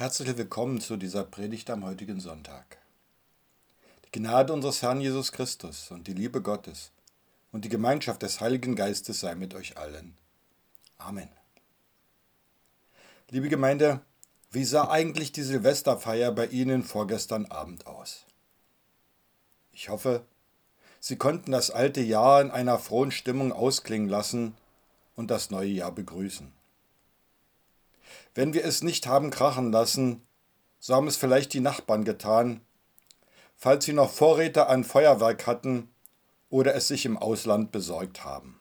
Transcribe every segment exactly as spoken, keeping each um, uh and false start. Herzlich willkommen zu dieser Predigt am heutigen Sonntag. Die Gnade unseres Herrn Jesus Christus und die Liebe Gottes und die Gemeinschaft des Heiligen Geistes sei mit euch allen. Amen. Liebe Gemeinde, wie sah eigentlich die Silvesterfeier bei Ihnen vorgestern Abend aus? Ich hoffe, Sie konnten das alte Jahr in einer frohen Stimmung ausklingen lassen und das neue Jahr begrüßen. Wenn wir es nicht haben krachen lassen, so haben es vielleicht die Nachbarn getan, falls sie noch Vorräte an Feuerwerk hatten oder es sich im Ausland besorgt haben.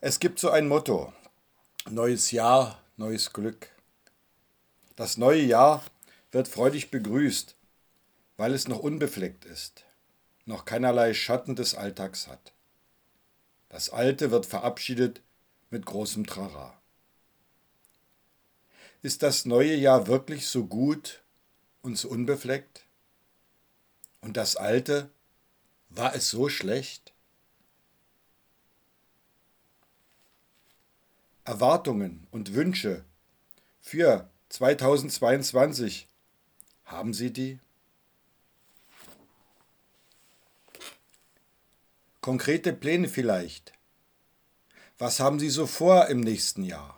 Es gibt so ein Motto: Neues Jahr, neues Glück. Das neue Jahr wird freudig begrüßt, weil es noch unbefleckt ist, noch keinerlei Schatten des Alltags hat. Das Alte wird verabschiedet mit großem Trara. Ist das neue Jahr wirklich so gut und so unbefleckt? Und das alte, war es so schlecht? Erwartungen und Wünsche für zweitausendzweiundzwanzig, haben Sie die? Konkrete Pläne vielleicht. Was haben Sie so vor im nächsten Jahr?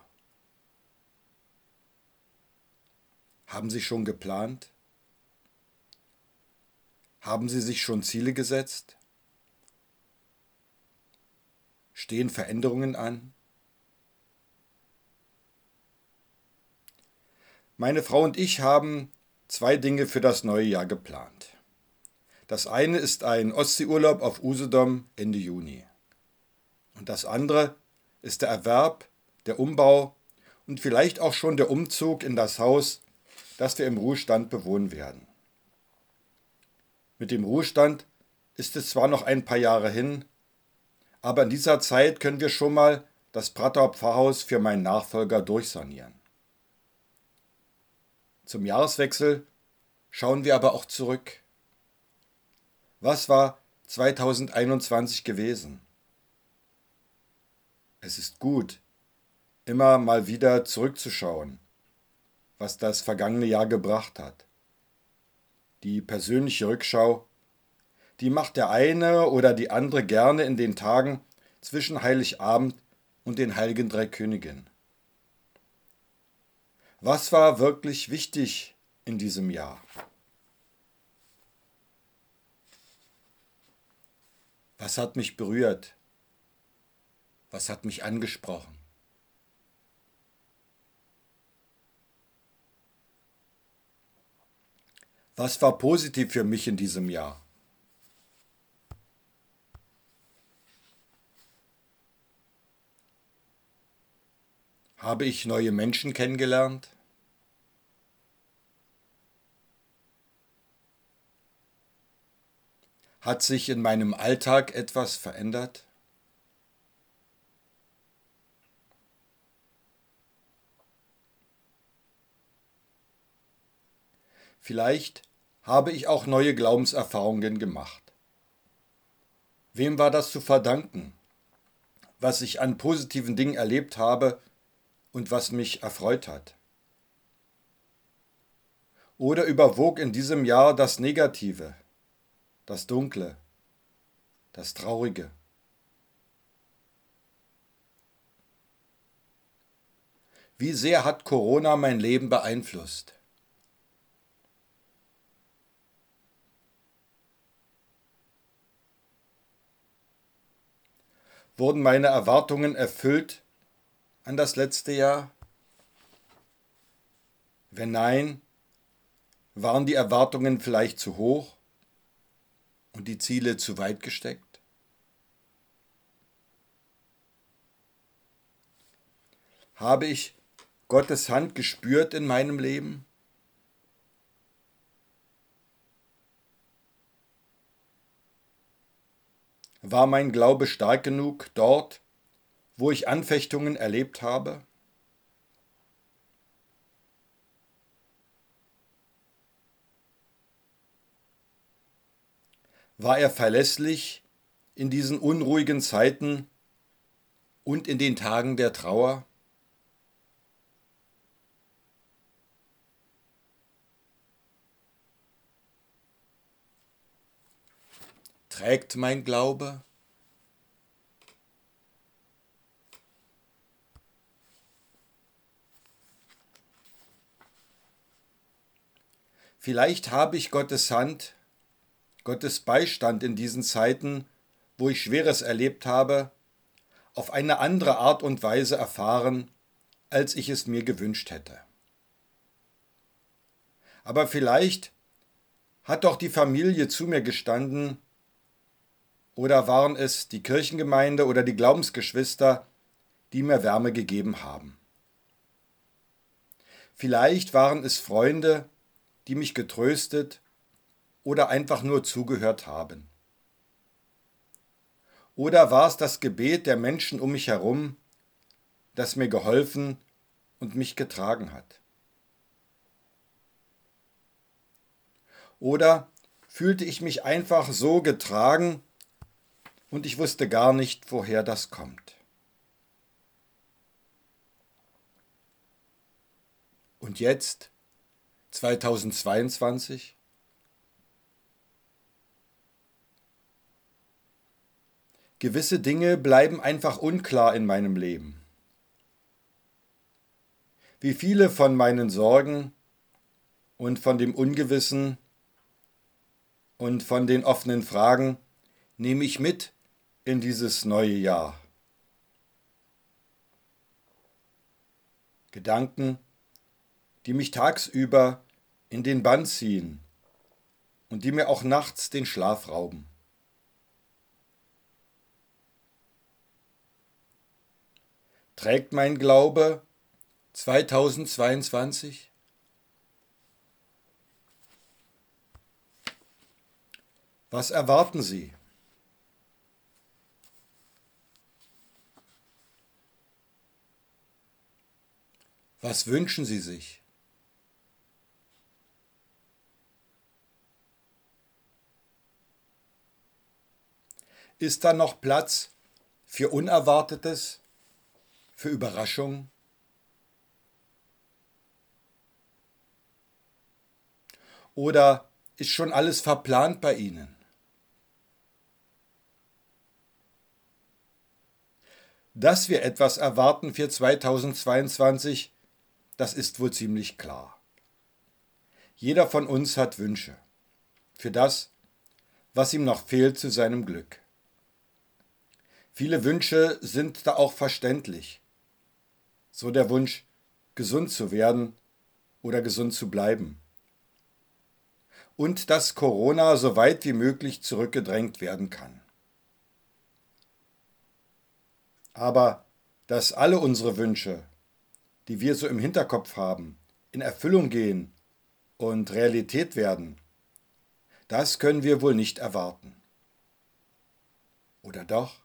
Haben Sie schon geplant? Haben Sie sich schon Ziele gesetzt? Stehen Veränderungen an? Meine Frau und ich haben zwei Dinge für das neue Jahr geplant. Das eine ist ein Ostseeurlaub auf Usedom Ende Juni. Und das andere ist der Erwerb, der Umbau und vielleicht auch schon der Umzug in das Haus, dass wir im Ruhestand bewohnen werden. Mit dem Ruhestand ist es zwar noch ein paar Jahre hin, aber in dieser Zeit können wir schon mal das Prattauer Pfarrhaus für meinen Nachfolger durchsanieren. Zum Jahreswechsel schauen wir aber auch zurück. Was war zweitausendeinundzwanzig gewesen? Es ist gut, immer mal wieder zurückzuschauen, was das vergangene Jahr gebracht hat. Die persönliche Rückschau, die macht der eine oder die andere gerne in den Tagen zwischen Heiligabend und den Heiligen Drei Königen. Was war wirklich wichtig in diesem Jahr? Was hat mich berührt? Was hat mich angesprochen? Was war positiv für mich in diesem Jahr? Habe ich neue Menschen kennengelernt? Hat sich in meinem Alltag etwas verändert? Vielleicht habe ich auch neue Glaubenserfahrungen gemacht. Wem war das zu verdanken, was ich an positiven Dingen erlebt habe und was mich erfreut hat? Oder überwog in diesem Jahr das Negative, das Dunkle, das Traurige? Wie sehr hat Corona mein Leben beeinflusst? Wurden meine Erwartungen erfüllt an das letzte Jahr? Wenn nein, waren die Erwartungen vielleicht zu hoch und die Ziele zu weit gesteckt? Habe ich Gottes Hand gespürt in meinem Leben? War mein Glaube stark genug dort, wo ich Anfechtungen erlebt habe? War er verlässlich in diesen unruhigen Zeiten und in den Tagen der Trauer? prägt mein Glaube? Vielleicht habe ich Gottes Hand, Gottes Beistand in diesen Zeiten, wo ich Schweres erlebt habe, auf eine andere Art und Weise erfahren, als ich es mir gewünscht hätte. Aber vielleicht hat doch die Familie zu mir gestanden, oder waren es die Kirchengemeinde oder die Glaubensgeschwister, die mir Wärme gegeben haben. Vielleicht waren es Freunde, die mich getröstet oder einfach nur zugehört haben. Oder war es das Gebet der Menschen um mich herum, das mir geholfen und mich getragen hat? Oder fühlte ich mich einfach so getragen und ich wusste gar nicht, woher das kommt? Und jetzt, zweitausendzweiundzwanzig? Gewisse Dinge bleiben einfach unklar in meinem Leben. Wie viele von meinen Sorgen und von dem Ungewissen und von den offenen Fragen nehme ich mit in dieses neue Jahr? Gedanken, die mich tagsüber in den Bann ziehen und die mir auch nachts den Schlaf rauben. Trägt mein Glaube zweitausendzweiundzwanzig? Was erwarten Sie? Was wünschen Sie sich? Ist da noch Platz für Unerwartetes, für Überraschung? Oder ist schon alles verplant bei Ihnen? Dass wir etwas erwarten für zweitausendzweiundzwanzig, das ist wohl ziemlich klar. Jeder von uns hat Wünsche für das, was ihm noch fehlt zu seinem Glück. Viele Wünsche sind da auch verständlich. So der Wunsch, gesund zu werden oder gesund zu bleiben. Und dass Corona so weit wie möglich zurückgedrängt werden kann. Aber dass alle unsere Wünsche, die wir so im Hinterkopf haben, in Erfüllung gehen und Realität werden, das können wir wohl nicht erwarten. Oder doch?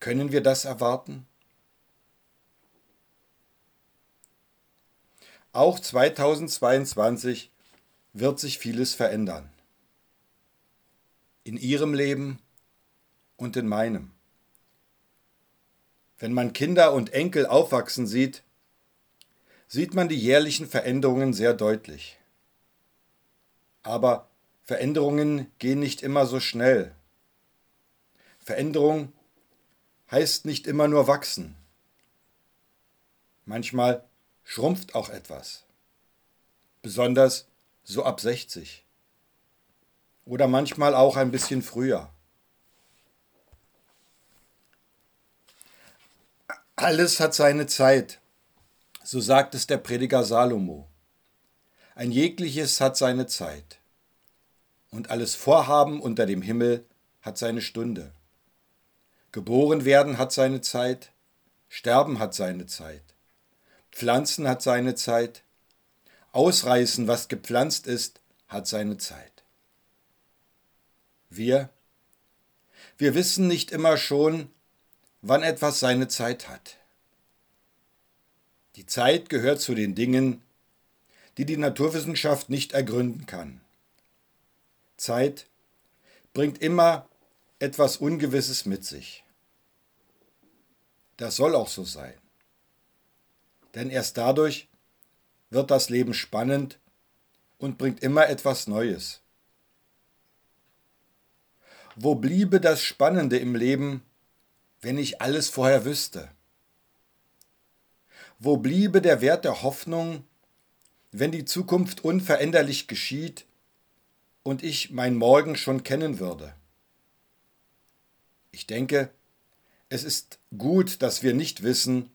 Können wir das erwarten? Auch zweitausendzweiundzwanzig wird sich vieles verändern. In Ihrem Leben und in meinem. Wenn man Kinder und Enkel aufwachsen sieht, sieht man die jährlichen Veränderungen sehr deutlich. Aber Veränderungen gehen nicht immer so schnell. Veränderung heißt nicht immer nur wachsen. Manchmal schrumpft auch etwas. Besonders so ab sechzig. Oder manchmal auch ein bisschen früher. Alles hat seine Zeit, so sagt es der Prediger Salomo. Ein jegliches hat seine Zeit. Und alles Vorhaben unter dem Himmel hat seine Stunde. Geboren werden hat seine Zeit, Sterben hat seine Zeit, Pflanzen hat seine Zeit, Ausreißen, was gepflanzt ist, hat seine Zeit. Wir, wir wissen nicht immer schon, wann etwas seine Zeit hat. Die Zeit gehört zu den Dingen, die die Naturwissenschaft nicht ergründen kann. Zeit bringt immer etwas Ungewisses mit sich. Das soll auch so sein. Denn erst dadurch wird das Leben spannend und bringt immer etwas Neues. Wo bliebe das Spannende im Leben, wenn ich alles vorher wüsste? Wo bliebe der Wert der Hoffnung, wenn die Zukunft unveränderlich geschieht und ich mein Morgen schon kennen würde? Ich denke, es ist gut, dass wir nicht wissen,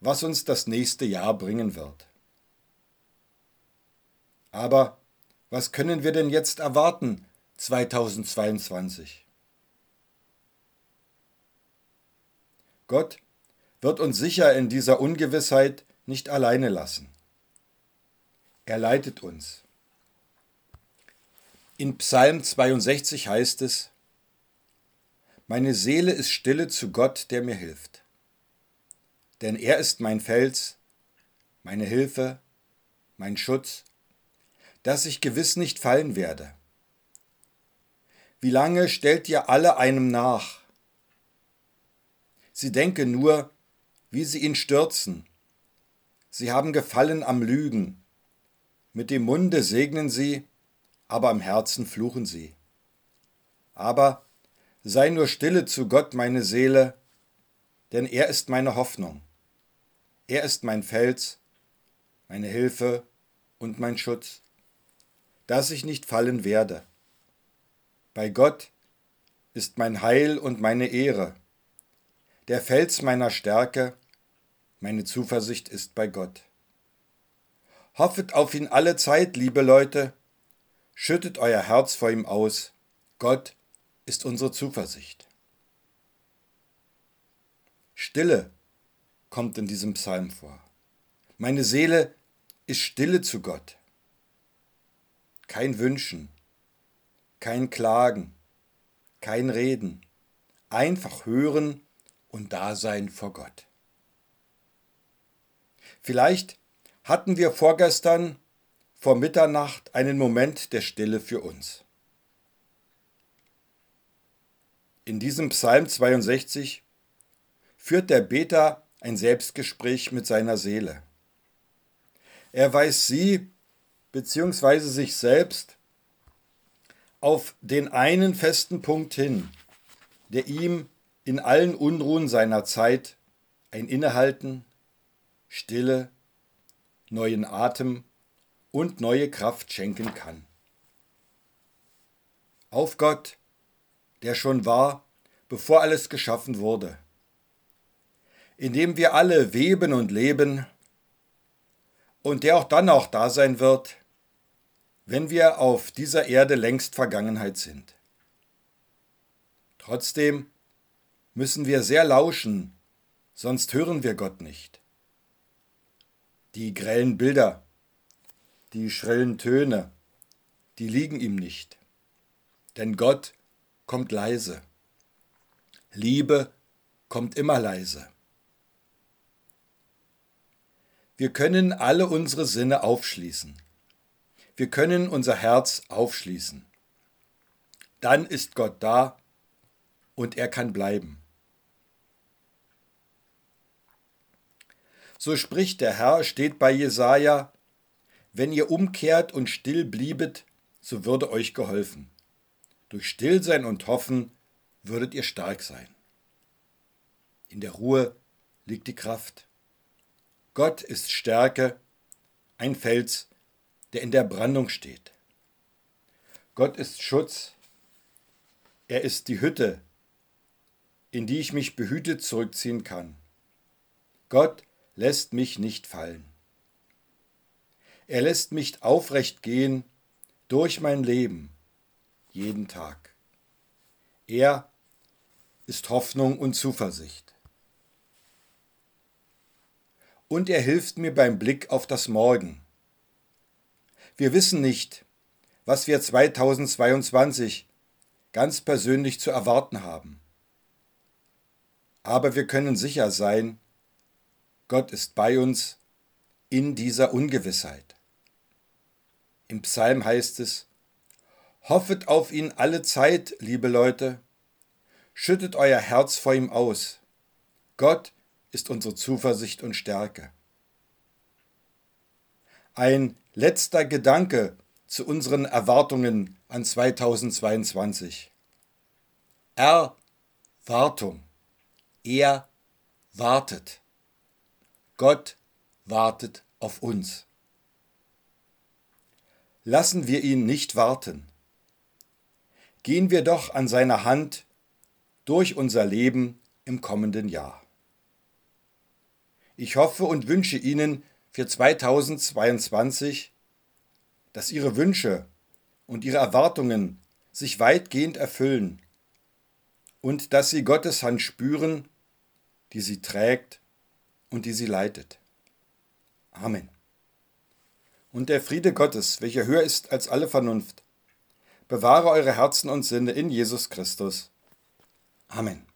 was uns das nächste Jahr bringen wird. Aber was können wir denn jetzt erwarten, zweitausendzweiundzwanzig? Gott wird uns sicher in dieser Ungewissheit nicht alleine lassen. Er leitet uns. In Psalm zweiundsechzig heißt es: Meine Seele ist stille zu Gott, der mir hilft. Denn er ist mein Fels, meine Hilfe, mein Schutz, dass ich gewiss nicht fallen werde. Wie lange stellt ihr alle einem nach? Sie denken nur, wie sie ihn stürzen. Sie haben Gefallen am Lügen. Mit dem Munde segnen sie, aber am Herzen fluchen sie. Aber sei nur stille zu Gott, meine Seele, denn er ist meine Hoffnung. Er ist mein Fels, meine Hilfe und mein Schutz, dass ich nicht fallen werde. Bei Gott ist mein Heil und meine Ehre. Der Fels meiner Stärke, meine Zuversicht ist bei Gott. Hoffet auf ihn alle Zeit, liebe Leute. Schüttet euer Herz vor ihm aus. Gott ist unsere Zuversicht. Stille kommt in diesem Psalm vor. Meine Seele ist stille zu Gott. Kein Wünschen, kein Klagen, kein Reden. Einfach hören und da sein vor Gott. Vielleicht hatten wir vorgestern vor Mitternacht einen Moment der Stille für uns. In diesem Psalm zweiundsechzig führt der Beter ein Selbstgespräch mit seiner Seele. Er weist sie bzw. sich selbst auf den einen festen Punkt hin, der ihm in allen Unruhen seiner Zeit ein Innehalten, Stille, neuen Atem und neue Kraft schenken kann. Auf Gott, der schon war, bevor alles geschaffen wurde, in dem wir alle weben und leben und der auch dann auch da sein wird, wenn wir auf dieser Erde längst Vergangenheit sind. Trotzdem müssen wir sehr lauschen, sonst hören wir Gott nicht. Die grellen Bilder, die schrillen Töne, die liegen ihm nicht. Denn Gott kommt leise. Liebe kommt immer leise. Wir können alle unsere Sinne aufschließen. Wir können unser Herz aufschließen. Dann ist Gott da und er kann bleiben. So spricht der Herr, steht bei Jesaja: Wenn ihr umkehrt und still bliebet, so würde euch geholfen. Durch Stillsein und Hoffen würdet ihr stark sein. In der Ruhe liegt die Kraft. Gott ist Stärke, ein Fels, der in der Brandung steht. Gott ist Schutz, er ist die Hütte, in die ich mich behütet zurückziehen kann. Gott lässt mich nicht fallen. Er lässt mich aufrecht gehen durch mein Leben, jeden Tag. Er ist Hoffnung und Zuversicht. Und er hilft mir beim Blick auf das Morgen. Wir wissen nicht, was wir zweitausendzweiundzwanzig ganz persönlich zu erwarten haben. Aber wir können sicher sein, Gott ist bei uns in dieser Ungewissheit. Im Psalm heißt es: Hoffet auf ihn alle Zeit, liebe Leute. Schüttet euer Herz vor ihm aus. Gott ist unsere Zuversicht und Stärke. Ein letzter Gedanke zu unseren Erwartungen an zweitausendzweiundzwanzig. Erwartung. Er wartet. Gott wartet auf uns. Lassen wir ihn nicht warten. Gehen wir doch an seiner Hand durch unser Leben im kommenden Jahr. Ich hoffe und wünsche Ihnen für zweitausendzweiundzwanzig, dass Ihre Wünsche und Ihre Erwartungen sich weitgehend erfüllen und dass Sie Gottes Hand spüren, die Sie trägt und die Sie leitet. Amen. Und der Friede Gottes, welcher höher ist als alle Vernunft, bewahre eure Herzen und Sinne in Jesus Christus. Amen.